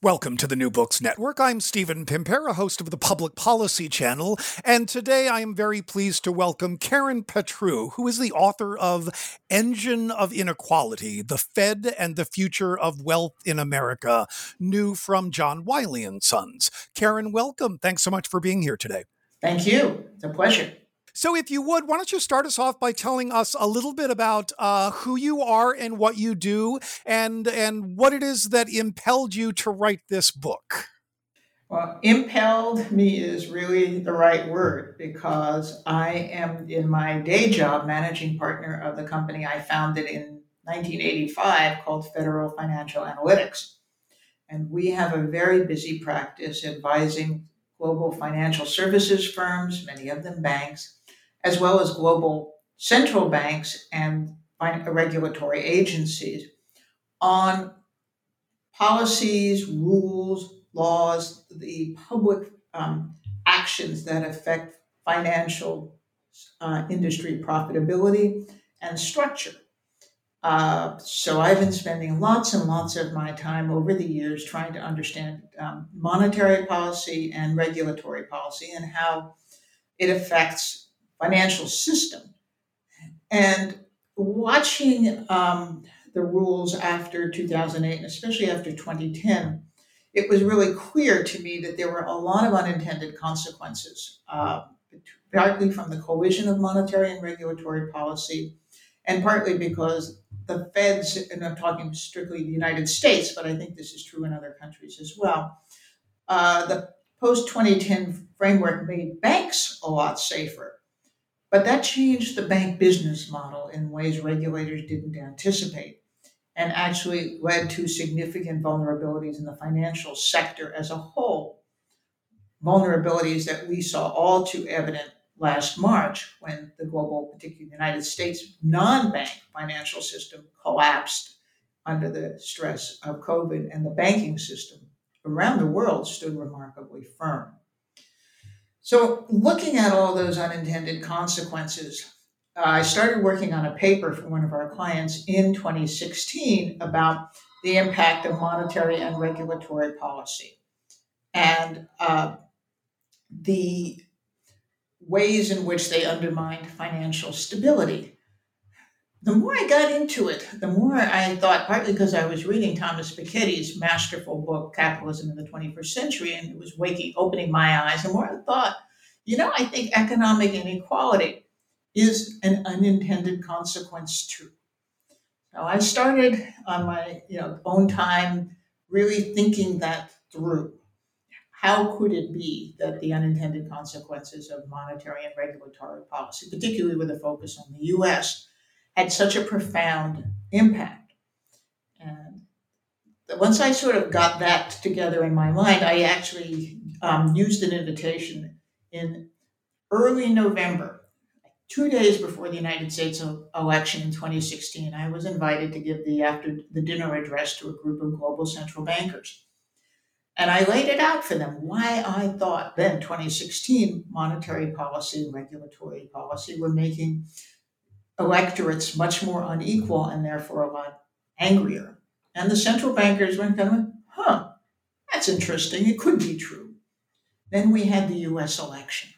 Welcome to the New Books Network. I'm Stephen Pimpare, host of the Public Policy Channel, and today I am very pleased to welcome Karen Petrou, who is the author of Engine of Inequality, The Fed and the Future of Wealth in America, new from John Wiley and Sons. Karen, welcome. Thanks so much for being here today. Thank you. It's a pleasure. So if you would, why don't you start us off by telling us a little bit about who you are and what you do and what it is that impelled you to write this book? Well, impelled me is really the right word because I am in my day job managing partner of the company I founded in 1985 called Federal Financial Analytics. And we have a very busy practice advising global financial services firms, many of them banks, as well as global central banks and regulatory agencies on policies, rules, laws, the public actions that affect financial industry profitability and structure. So I've been spending lots and lots of my time over the years trying to understand monetary policy and regulatory policy and how it affects financial system, and watching the rules after 2008, and especially after 2010, it was really clear to me that there were a lot of unintended consequences, partly from the collision of monetary and regulatory policy, and partly because the Feds, and I'm talking strictly the United States, but I think this is true in other countries as well, the post-2010 framework made banks a lot safer. But that changed the bank business model in ways regulators didn't anticipate and actually led to significant vulnerabilities in the financial sector as a whole, vulnerabilities that we saw all too evident last March when the global, particularly the United States, non-bank financial system collapsed under the stress of COVID, and the banking system around the world stood remarkably firm. So looking at all those unintended consequences, I started working on a paper for one of our clients in 2016 about the impact of monetary and regulatory policy and the ways in which they undermined financial stability. The more I got into it, the more I thought, partly because I was reading Thomas Piketty's masterful book, Capitalism in the 21st Century, and it was opening my eyes, the more I thought, I think economic inequality is an unintended consequence too. Now, I started on my own time really thinking that through. How could it be that the unintended consequences of monetary and regulatory policy, particularly with a focus on the U.S., had such a profound impact? And once I sort of got that together in my mind, I actually used an invitation in early November, 2 days before the United States election in 2016. I was invited to give the after-dinner address to a group of global central bankers. And I laid it out for them why I thought then, 2016, monetary policy and regulatory policy were making electorates much more unequal and therefore a lot angrier. And the central bankers went kind of, that's interesting. It could be true. Then we had the U.S. election.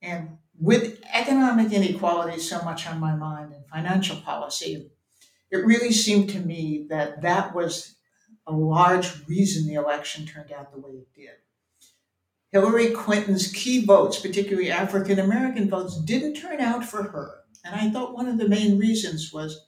And with economic inequality so much on my mind and financial policy, it really seemed to me that that was a large reason the election turned out the way it did. Hillary Clinton's key votes, particularly African-American votes, didn't turn out for her. And I thought one of the main reasons was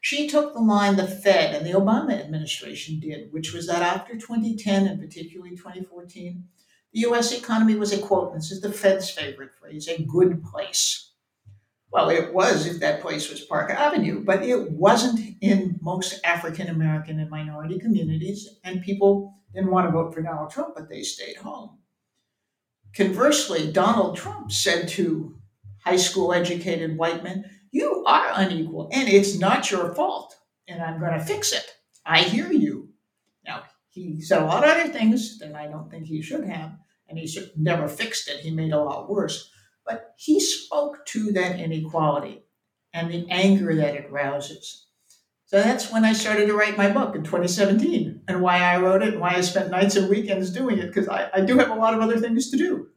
she took the line the Fed and the Obama administration did, which was that after 2010 and particularly 2014, the U.S. economy was a, quote, and this is the Fed's favorite phrase, a good place. Well, it was if that place was Park Avenue, but it wasn't in most African-American and minority communities, and people didn't want to vote for Donald Trump, but they stayed home. Conversely, Donald Trump said to high school educated white men, you are unequal and it's not your fault and I'm going to fix it. I hear you. Now, he said a lot of other things that I don't think he should have, and he never fixed it. He made it a lot worse. But he spoke to that inequality and the anger that it rouses. So that's when I started to write my book in 2017, and why I wrote it and why I spent nights and weekends doing it, because I do have a lot of other things to do.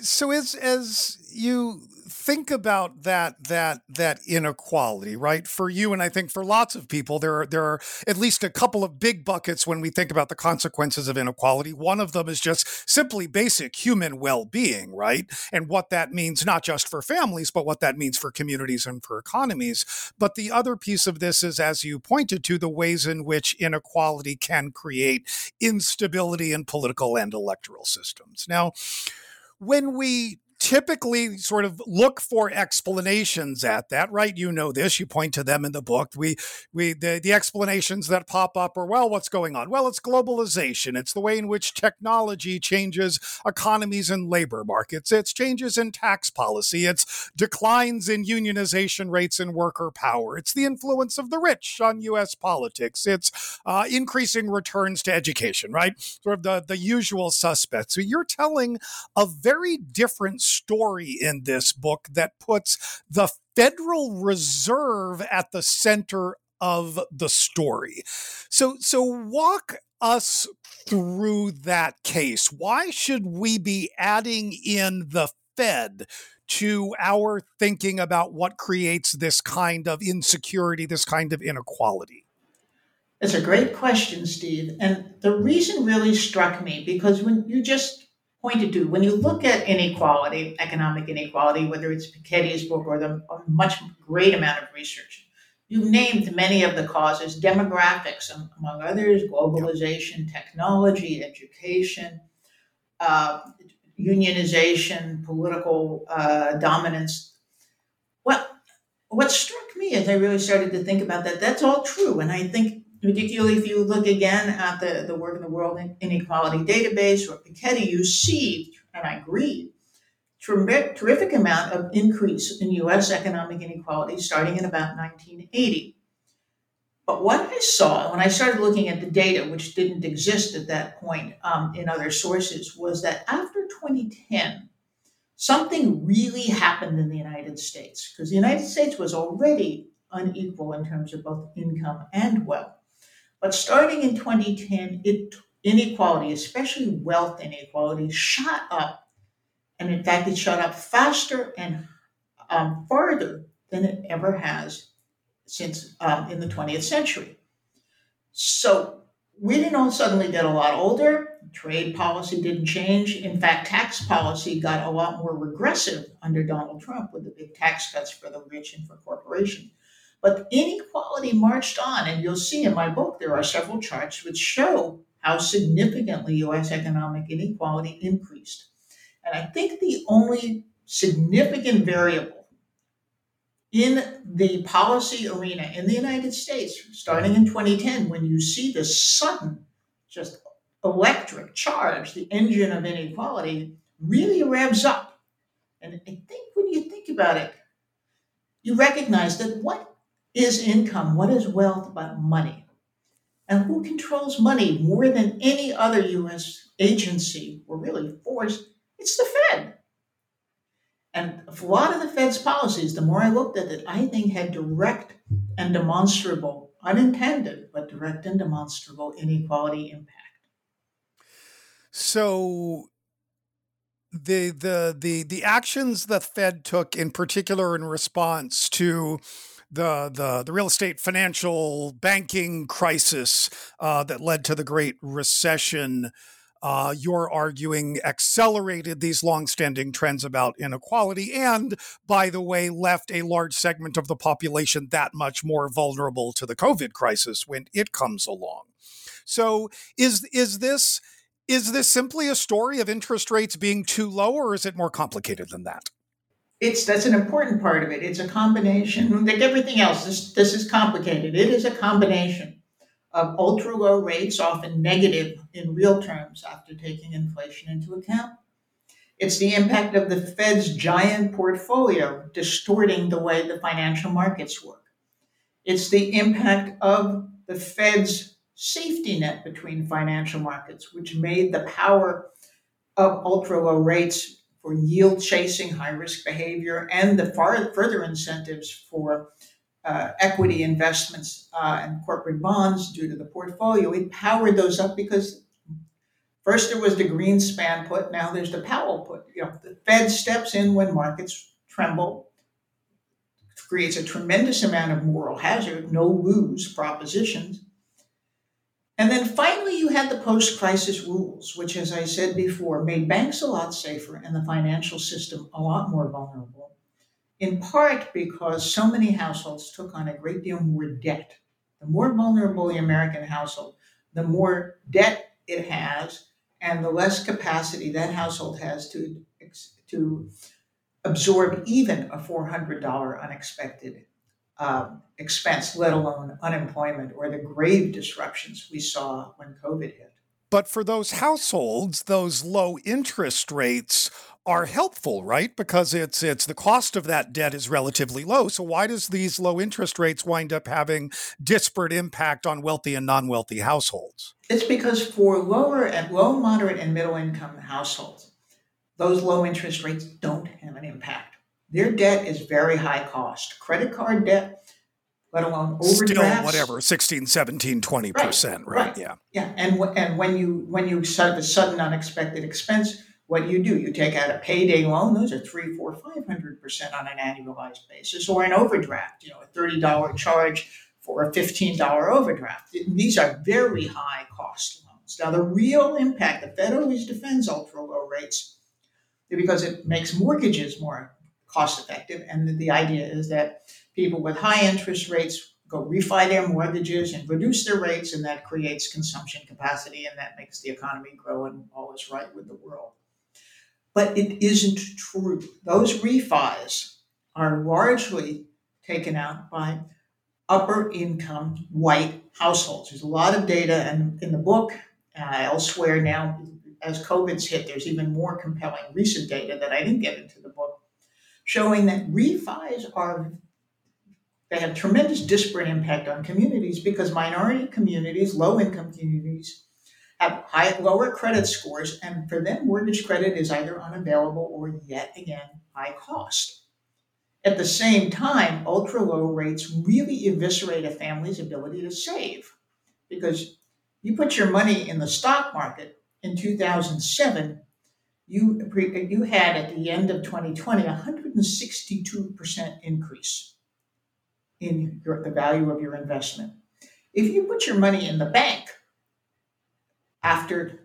So as you think about that inequality, right? For you, and I think for lots of people, there are at least a couple of big buckets when we think about the consequences of inequality. One of them is just simply basic human well-being, right? And what that means, not just for families, but what that means for communities and for economies. But the other piece of this is, as you pointed to, the ways in which inequality can create instability in political and electoral systems. Now, when we typically sort of look for explanations at that, right? You know this, you point to them in the book. The explanations that pop up are, well, what's going on? Well, it's globalization. It's the way in which technology changes economies and labor markets. It's changes in tax policy. It's declines in unionization rates and worker power. It's the influence of the rich on U.S. politics. It's increasing returns to education, right? Sort of the usual suspects. So you're telling a very different story in this book that puts the Federal Reserve at the center of the story. So walk us through that case. Why should we be adding in the Fed to our thinking about what creates this kind of insecurity, this kind of inequality? That's a great question, Steve. And the reason really struck me, because when you just pointed to, when you look at inequality, economic inequality, whether it's Piketty's book or the much great amount of research, you named many of the causes, demographics, among others, globalization, technology, education, unionization, political dominance. What struck me as I really started to think about that, that's all true. And I think particularly if you look again at the work in the World Inequality Database or Piketty, you see, and I agree, terrific amount of increase in U.S. economic inequality starting in about 1980. But what I saw when I started looking at the data, which didn't exist at that point in other sources, was that after 2010, something really happened in the United States, because the United States was already unequal in terms of both income and wealth. But starting in 2010, inequality, especially wealth inequality, shot up. And in fact, it shot up faster and farther than it ever has since in the 20th century. So we didn't all suddenly get a lot older. Trade policy didn't change. In fact, tax policy got a lot more regressive under Donald Trump with the big tax cuts for the rich and for corporations. But inequality marched on, and you'll see in my book, there are several charts which show how significantly U.S. economic inequality increased. And I think the only significant variable in the policy arena in the United States, starting in 2010, when you see this sudden, just electric charge, the engine of inequality really revs up. And I think when you think about it, you recognize that what is income, what is wealth but money? And who controls money more than any other U.S. agency or really force? It's the Fed. And a lot of the Fed's policies, the more I looked at it, I think had direct and demonstrable, unintended, but direct and demonstrable inequality impact. So the actions the Fed took in particular in response to the real estate financial banking crisis that led to the Great Recession, you're arguing accelerated these longstanding trends about inequality and, by the way, left a large segment of the population that much more vulnerable to the COVID crisis when it comes along. So is this simply a story of interest rates being too low, or is it more complicated than that? That's an important part of it. It's a combination. Like everything else, this is complicated. It is a combination of ultra-low rates, often negative in real terms after taking inflation into account. It's the impact of the Fed's giant portfolio distorting the way the financial markets work. It's the impact of the Fed's safety net between financial markets, which made the power of ultra-low rates for yield-chasing high-risk behavior and the further incentives for equity investments and corporate bonds due to the portfolio. It powered those up because first there was the Greenspan put, now there's the Powell put. You know, the Fed steps in when markets tremble, creates a tremendous amount of moral hazard, no lose propositions. And then finally, you had the post-crisis rules, which, as I said before, made banks a lot safer and the financial system a lot more vulnerable, in part because so many households took on a great deal more debt. The more vulnerable the American household, the more debt it has and the less capacity that household has to absorb even a $400 unexpected expense, let alone unemployment or the grave disruptions we saw when COVID hit. But for those households, those low interest rates are helpful, right? Because it's the cost of that debt is relatively low. So why does these low interest rates wind up having disparate impact on wealthy and non-wealthy households? It's because for low, moderate, and middle income households, those low interest rates don't have an impact. Their debt is very high cost. Credit card debt, let alone overdrafts. Still whatever, 16, 17, 20%, right? Yeah. And when you set a sudden unexpected expense, what do? You take out a payday loan. Those are 3, 4, 500% on an annualized basis, or an overdraft, you know, a $30 charge for a $15 overdraft. These are very high cost loans. Now, the real impact, the Fed always defends ultra-low rates because it makes mortgages more cost effective. And the idea is that people with high interest rates go refi their mortgages and reduce their rates, and that creates consumption capacity, and that makes the economy grow and all is right with the world. But it isn't true. Those refis are largely taken out by upper income white households. There's a lot of data in the book, elsewhere now, as COVID's hit, there's even more compelling recent data that I didn't get into the book, showing that refis have tremendous disparate impact on communities because minority communities, low-income communities, have lower credit scores, and for them, mortgage credit is either unavailable or, yet again, high cost. At the same time, ultra-low rates really eviscerate a family's ability to save because you put your money in the stock market in 2007, you had at the end of 2020 162% increase in the value of your investment. If you put your money in the bank after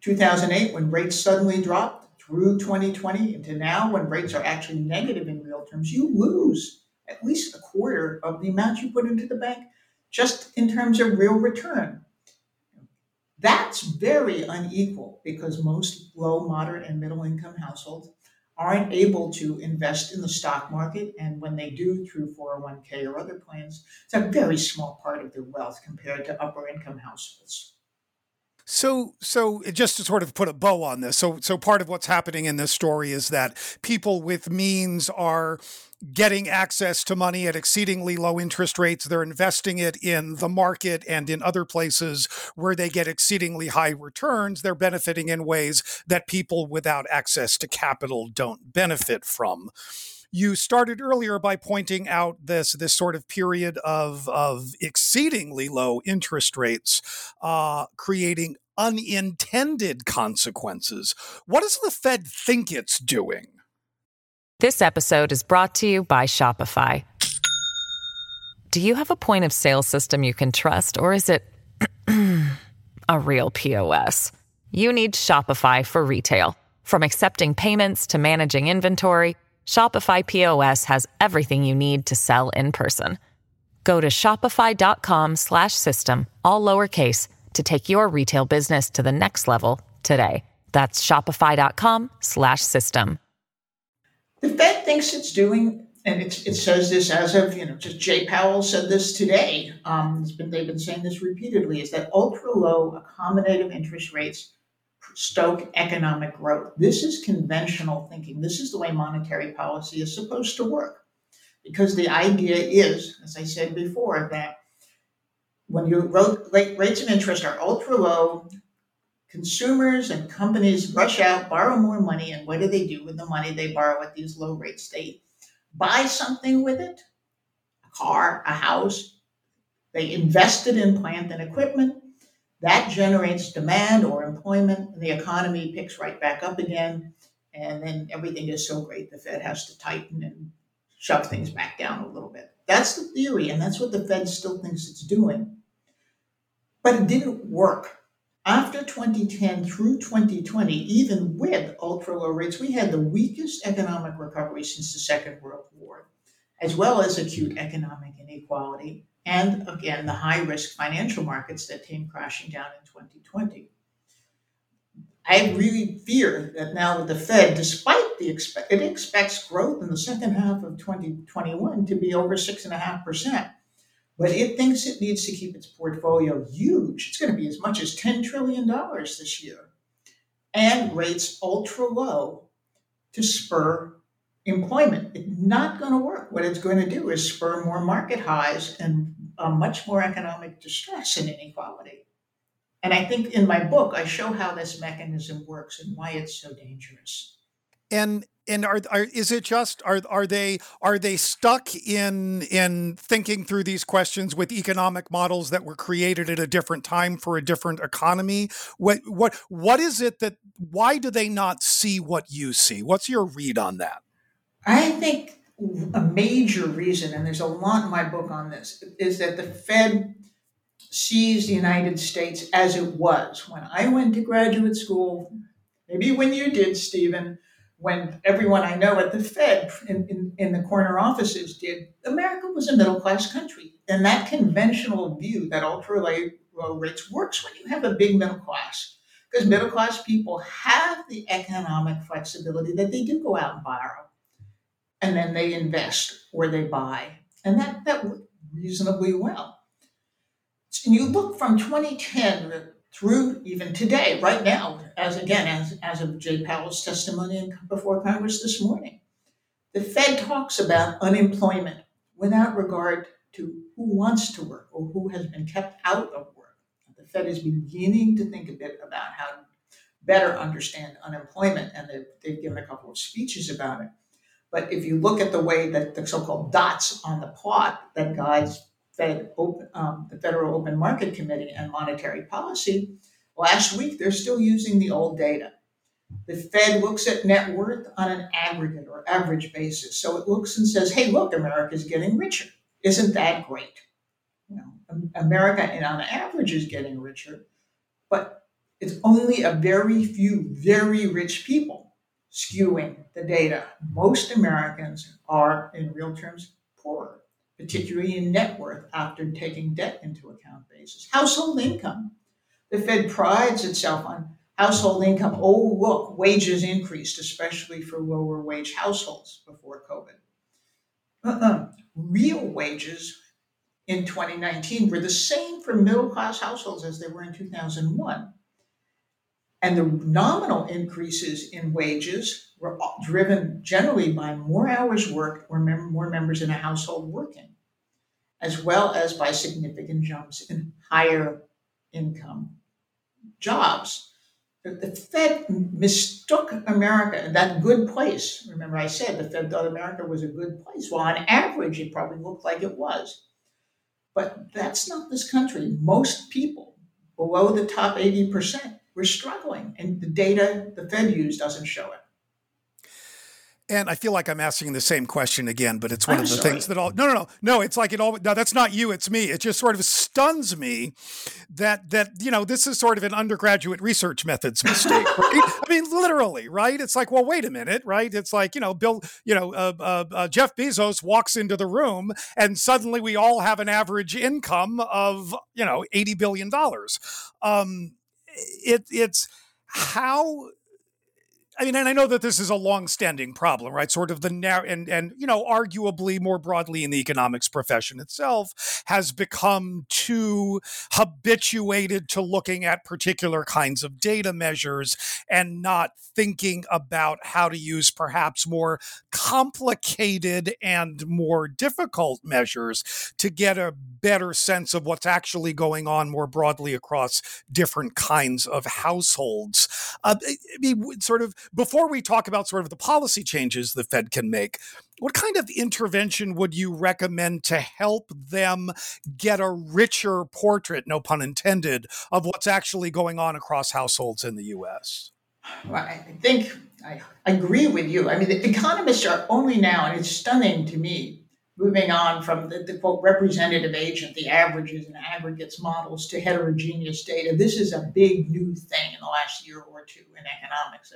2008 when rates suddenly dropped through 2020 into now when rates are actually negative in real terms, you lose at least a quarter of the amount you put into the bank just in terms of real return. That's very unequal because most low, moderate, and middle income households aren't able to invest in the stock market. And when they do through 401k or other plans, it's a very small part of their wealth compared to upper income households. So just to sort of put a bow on this, so part of what's happening in this story is that people with means are getting access to money at exceedingly low interest rates. They're investing it in the market and in other places where they get exceedingly high returns. They're benefiting in ways that people without access to capital don't benefit from. You started earlier by pointing out this sort of period of exceedingly low interest rates creating unintended consequences. What does the Fed think it's doing? This episode is brought to you by Shopify. Do you have a point of sale system you can trust, or is it a real POS? You need Shopify for retail. From accepting payments to managing inventory, Shopify POS has everything you need to sell in person. Go to shopify.com/system, all lowercase, to take your retail business to the next level today. That's shopify.com/system. The Fed thinks it's doing, and it says this as of, just Jay Powell said this today. They've been saying this repeatedly, is that ultra-low accommodative interest rates stoke economic growth. This is conventional thinking. This is the way monetary policy is supposed to work. Because the idea is, as I said before, that when your rates of interest are ultra low, consumers and companies rush out, borrow more money, and what do they do with the money they borrow at these low rates? They buy something with it, a car, a house. They invest it in plant and equipment. That generates demand or employment, and the economy picks right back up again, and then everything is so great the Fed has to tighten and shove things back down a little bit. That's the theory, and that's what the Fed still thinks it's doing. But it didn't work. After 2010 through 2020, even with ultra-low rates, we had the weakest economic recovery since the Second World War, as well as acute economic inequality, and again, the high-risk financial markets that came crashing down in 2020. I really fear that now with the Fed, despite it expects growth in the second half of 2021 to be over 6.5%, but it thinks it needs to keep its portfolio huge. It's going to be as much as $10 trillion this year, and rates ultra low to spur employment. It's not going to work. What it's going to do is spur more market highs and much more economic distress and inequality. And I think in my book, I show how this mechanism works and why it's so dangerous. And are they stuck in thinking through these questions with economic models that were created at a different time for a different economy? What is it that, why do they not see what you see? What's your read on that? I think a major reason, and there's a lot in my book on this, is that the Fed sees the United States as it was when I went to graduate school, maybe when you did, Stephen, when everyone I know at the Fed in the corner offices did. America was a middle-class country. And that conventional view that ultra-low rates works when you have a big middle class, because middle-class people have the economic flexibility that they do go out and borrow, and then they invest or they buy. And that worked reasonably well. And you look from 2010 through even today, right now, as of Jay Powell's testimony before Congress this morning, the Fed talks about unemployment without regard to who wants to work or who has been kept out of work. The Fed is beginning to think a bit about how to better understand unemployment, and they've given a couple of speeches about it. But if you look at the way that the so-called dots on the plot that guides the Federal Open Market Committee and monetary policy, last week, they're still using the old data. The Fed looks at net worth on an aggregate or average basis. So it looks and says, hey, look, America's getting richer. Isn't that great? America on average is getting richer, but it's only a very few very rich people skewing the data. Most Americans are, in real terms, poorer, particularly in net worth after taking debt into account basis. Household income. The Fed prides itself on household income. Oh, look, wages increased, especially for lower wage households before COVID. Real wages in 2019 were the same for middle class households as they were in 2001. And the nominal increases in wages were driven generally by more hours worked or more members in a household working, as well as by significant jumps in higher income jobs. The Fed mistook America, and that good place. Remember, I said the Fed thought America was a good place. Well, on average, it probably looked like it was. But that's not this country. Most people below the top 80%. We're struggling, and the data the Fed used doesn't show it. And I feel like I'm asking the same question again, but it's one of the things that all, it's like it all, no, that's not you, it's me. It just sort of stuns me that, you know, this is sort of an undergraduate research methods mistake. Right? I mean, literally, right? It's like, well, wait a minute, right? It's like, you know, Jeff Bezos walks into the room and suddenly we all have an average income of, you know, $80 billion. It's how... I mean, and I know that this is a long-standing problem, right? Sort of the narrow, and you know, arguably more broadly in the economics profession itself, has become too habituated to looking at particular kinds of data measures and not thinking about how to use perhaps more complicated and more difficult measures to get a better sense of what's actually going on more broadly across different kinds of households. Sort of, before we talk about sort of the policy changes the Fed can make, what kind of intervention would you recommend to help them get a richer portrait, no pun intended, of what's actually going on across households in the U.S.? Well, I think I agree with you. I mean, the economists are only now, and it's stunning to me, moving on from the quote, representative agent, the averages and aggregates models to heterogeneous data. This is a big new thing in the last year or two in economics.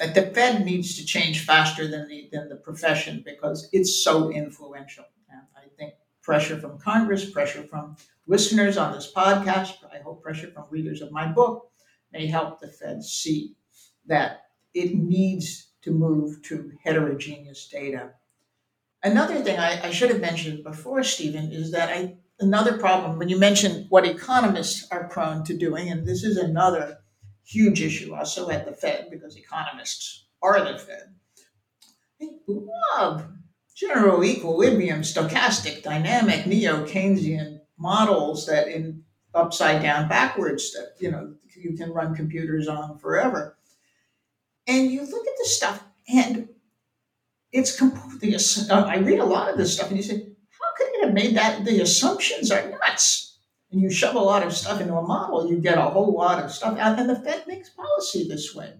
And the Fed needs to change faster than the profession because it's so influential. And I think pressure from Congress, pressure from listeners on this podcast, I hope pressure from readers of my book may help the Fed see that it needs to move to heterogeneous data. Another thing I should have mentioned before, Stephen, is that another problem, when you mentioned what economists are prone to doing, and this is another huge issue also at the Fed, because economists are the Fed, they love general equilibrium, stochastic, dynamic, neo-Keynesian models that in upside down backwards that, you know, you can run computers on forever. And you look at this stuff and it's completely, I read a lot of this stuff and you say, how could it have made that? The assumptions are nuts. And you shove a lot of stuff into a model, you get a whole lot of stuff out. And the Fed makes policy this way.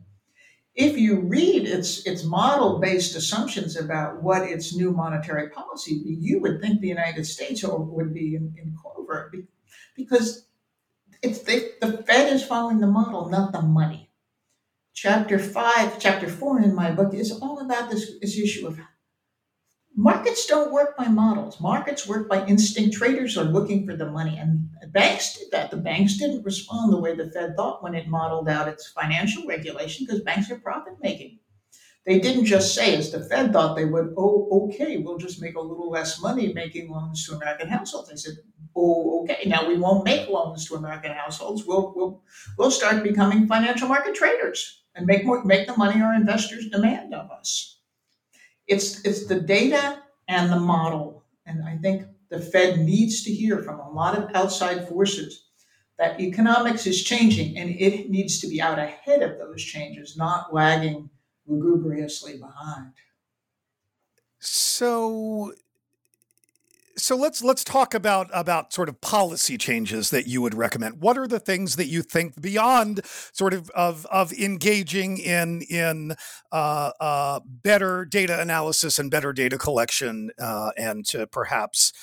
If you read its model-based assumptions about what its new monetary policy would be, you would think the United States would be in clover because the Fed is following the model, not the money. Chapter 4 in my book is all about this issue of markets don't work by models. Markets work by instinct. Traders are looking for the money. And banks did that. The banks didn't respond the way the Fed thought when it modeled out its financial regulation because banks are profit-making. They didn't just say, as the Fed thought they would, oh, okay, we'll just make a little less money making loans to American households. They said, oh, okay, now we won't make loans to American households. We'll start becoming financial market traders and make the money our investors demand of us. It's the data and the model. And I think the Fed needs to hear from a lot of outside forces that economics is changing and it needs to be out ahead of those changes, not lagging lugubriously behind. So let's talk about sort of policy changes that you would recommend. What are the things that you think beyond sort of engaging in better data analysis and better data collection and to perhaps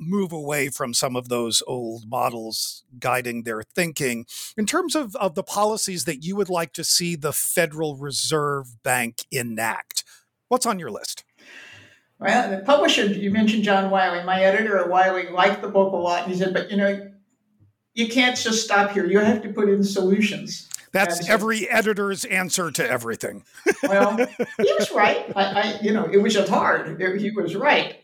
move away from some of those old models guiding their thinking. In terms of the policies that you would like to see the Federal Reserve Bank enact, what's on your list? Well, the publisher, you mentioned John Wiley, my editor at Wiley liked the book a lot. And he said, but you know, you can't just stop here. You have to put in solutions. That's every editor's answer to everything. Well, he was right. It was just hard. He was right.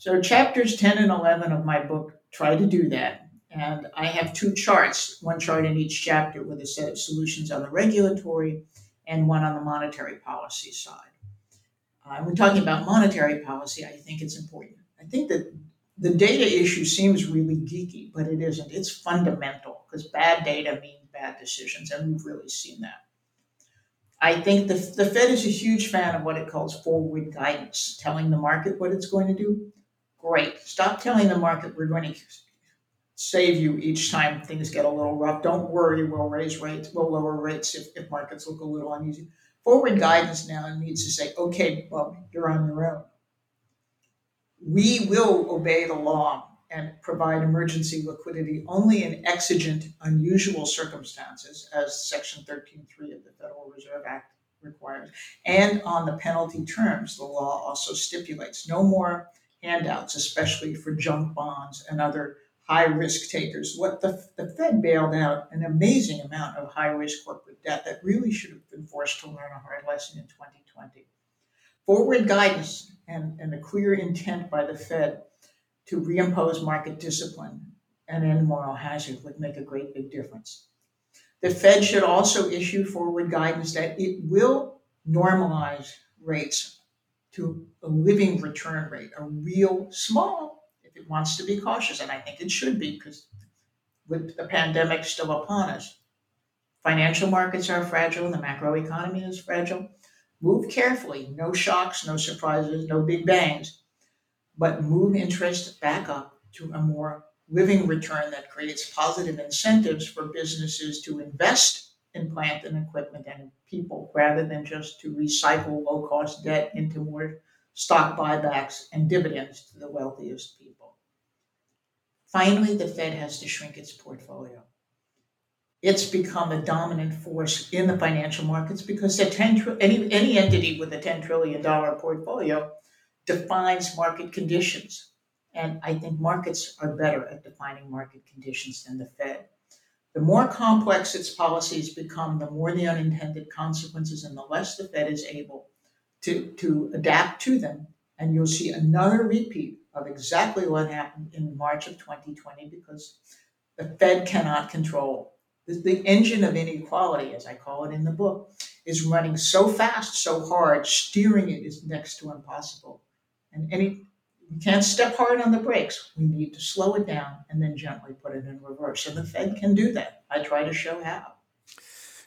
So chapters 10 and 11 of my book try to do that. And I have two charts, one chart in each chapter with a set of solutions on the regulatory and one on the monetary policy side. We're talking about monetary policy. I think it's important. I think that the data issue seems really geeky, but it isn't. It's fundamental because bad data means bad decisions, and we've really seen that. I think the Fed is a huge fan of what it calls forward guidance, telling the market what it's going to do. Great. Stop telling the market we're going to save you each time things get a little rough. Don't worry, we'll raise rates, we'll lower rates if markets look a little uneasy. Forward guidance now needs to say, okay, Bob, you're on your own. We will obey the law and provide emergency liquidity only in exigent, unusual circumstances, as Section 13(3) of the Federal Reserve Act requires, and on the penalty terms the law also stipulates. No more handouts, especially for junk bonds and other high-risk takers. What the Fed bailed out an amazing amount of high-risk corporate debt that really should have been forced to learn a hard lesson in 2020. Forward guidance and a clear intent by the Fed to reimpose market discipline and end moral hazard would make a great big difference. The Fed should also issue forward guidance that it will normalize rates to a living return rate, a real small, if it wants to be cautious, and I think it should be, because with the pandemic still upon us, financial markets are fragile and the macroeconomy is fragile. Move carefully, no shocks, no surprises, no big bangs, but move interest back up to a more living return that creates positive incentives for businesses to invest in plant and equipment and people rather than just to recycle low-cost debt into more stock buybacks and dividends to the wealthiest people. Finally, the Fed has to shrink its portfolio. It's become a dominant force in the financial markets because any entity with a $10 trillion portfolio defines market conditions. And I think markets are better at defining market conditions than the Fed. The more complex its policies become, the more the unintended consequences and the less the Fed is able to adapt to them. And you'll see another repeat of exactly what happened in March of 2020 because the Fed cannot control. The engine of inequality, as I call it in the book, is running so fast, so hard, steering it is next to impossible. And we can't step hard on the brakes. We need to slow it down and then gently put it in reverse. And the Fed can do that. I try to show how.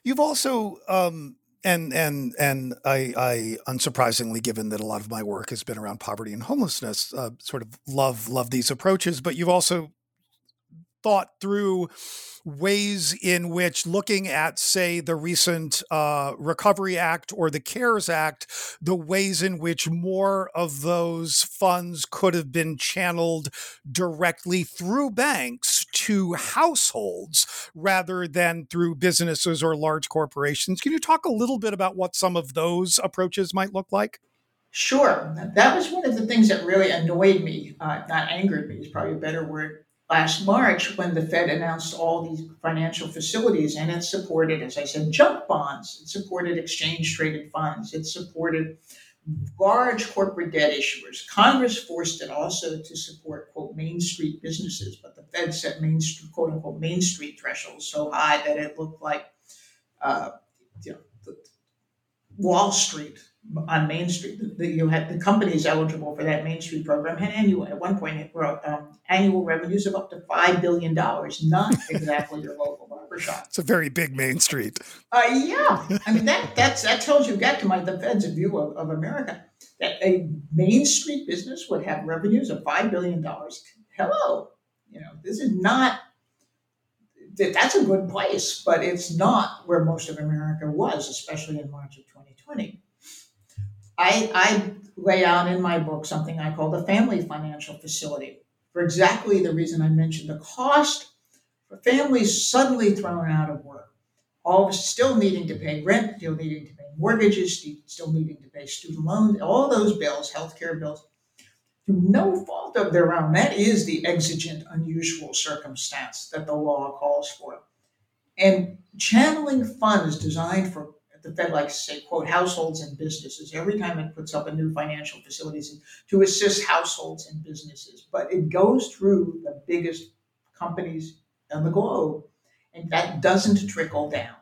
You've also, and I unsurprisingly, given that a lot of my work has been around poverty and homelessness, sort of love these approaches. But you've also thought through ways in which looking at, say, the recent Recovery Act or the CARES Act, the ways in which more of those funds could have been channeled directly through banks to households rather than through businesses or large corporations. Can you talk a little bit about what some of those approaches might look like? Sure. That was one of the things that really annoyed me, not angered me is probably a better word, last March when the Fed announced all these financial facilities and it supported, as I said, junk bonds, it supported exchange-traded funds, it supported large corporate debt issuers. Congress forced it also to support, quote, Main Street businesses, but the Fed set Main Street, quote unquote, Main Street thresholds so high that it looked like Wall Street on Main Street. You had the companies eligible for that Main Street program had annual revenues of up to $5 billion, not exactly your local barbershop. It's a very big Main Street. Yeah. I mean, that tells you back to the Fed's view of America, that a Main Street business would have revenues of $5 billion. Hello. This is not, that's a good place, but it's not where most of America was, especially in March of 2020. I lay out in my book something I call the family financial facility for exactly the reason I mentioned. The cost for families suddenly thrown out of work, all still needing to pay rent, still needing to pay mortgages, still needing to pay student loans, all those bills, healthcare bills, through no fault of their own. That is the exigent, unusual circumstance that the law calls for. And channeling funds designed for the Fed likes to say, quote, households and businesses every time it puts up a new financial facilities to assist households and businesses. But it goes through the biggest companies on the globe, and that doesn't trickle down.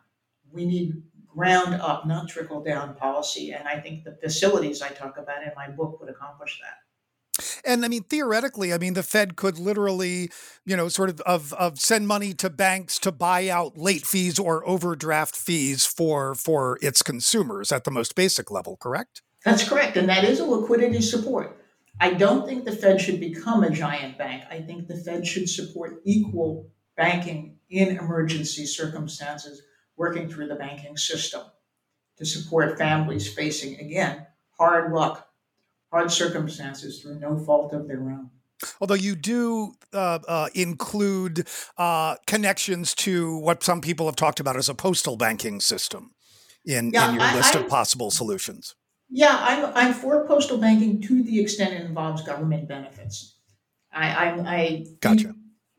We need ground up, not trickle down policy. And I think the facilities I talk about in my book would accomplish that. And I mean, theoretically, the Fed could literally, sort of send money to banks to buy out late fees or overdraft fees for its consumers at the most basic level, correct? That's correct. And that is a liquidity support. I don't think the Fed should become a giant bank. I think the Fed should support equal banking in emergency circumstances, working through the banking system to support families facing, again, hard luck, hard circumstances through no fault of their own. Although you do include connections to what some people have talked about as a postal banking system in your list of possible solutions. Yeah, I'm for postal banking to the extent it involves government benefits. Gotcha.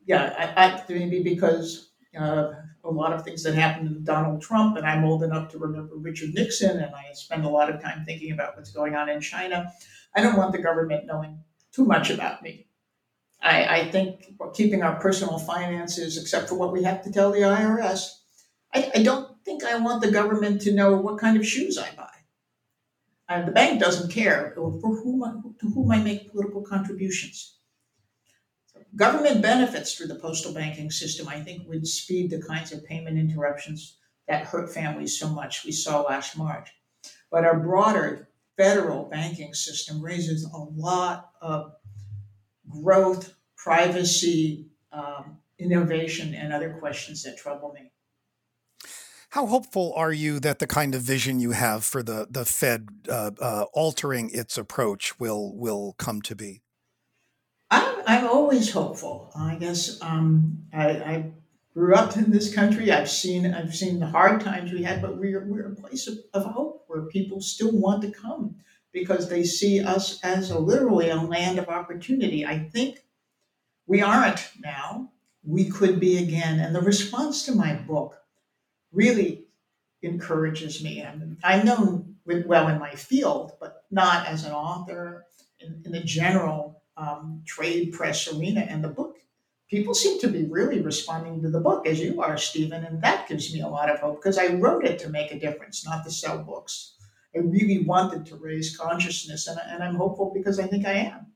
Yeah, maybe because a lot of things that happened to Donald Trump, and I'm old enough to remember Richard Nixon, and I spend a lot of time thinking about what's going on in China. I don't want the government knowing too much about me. I think keeping our personal finances, except for what we have to tell the IRS, I don't think I want the government to know what kind of shoes I buy. The bank doesn't care to whom I make political contributions. Government benefits through the postal banking system, I think, would speed the kinds of payment interruptions that hurt families so much we saw last March. But our broader federal banking system raises a lot of growth, privacy, innovation, and other questions that trouble me. How hopeful are you that the kind of vision you have for the Fed altering its approach will come to be? I'm always hopeful. I guess I grew up in this country. I've seen the hard times we had, but we're a place of hope where people still want to come because they see us as literally a land of opportunity. I think we aren't now. We could be again. And the response to my book really encourages me. I'm known well in my field, but not as an author in the general trade press arena, and the book, people seem to be really responding to the book as you are, Stephen, and that gives me a lot of hope because I wrote it to make a difference, not to sell books. I really wanted to raise consciousness, and I'm hopeful because I think I am.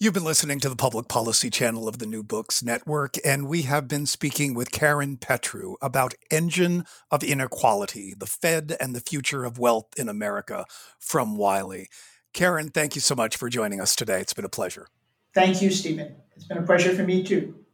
You've been listening to the Public Policy Channel of the New Books Network, and we have been speaking with Karen Petrou about Engine of Inequality, the Fed and the Future of Wealth in America from Wiley. Karen, thank you so much for joining us today. It's been a pleasure. Thank you, Stephen. It's been a pleasure for me, too.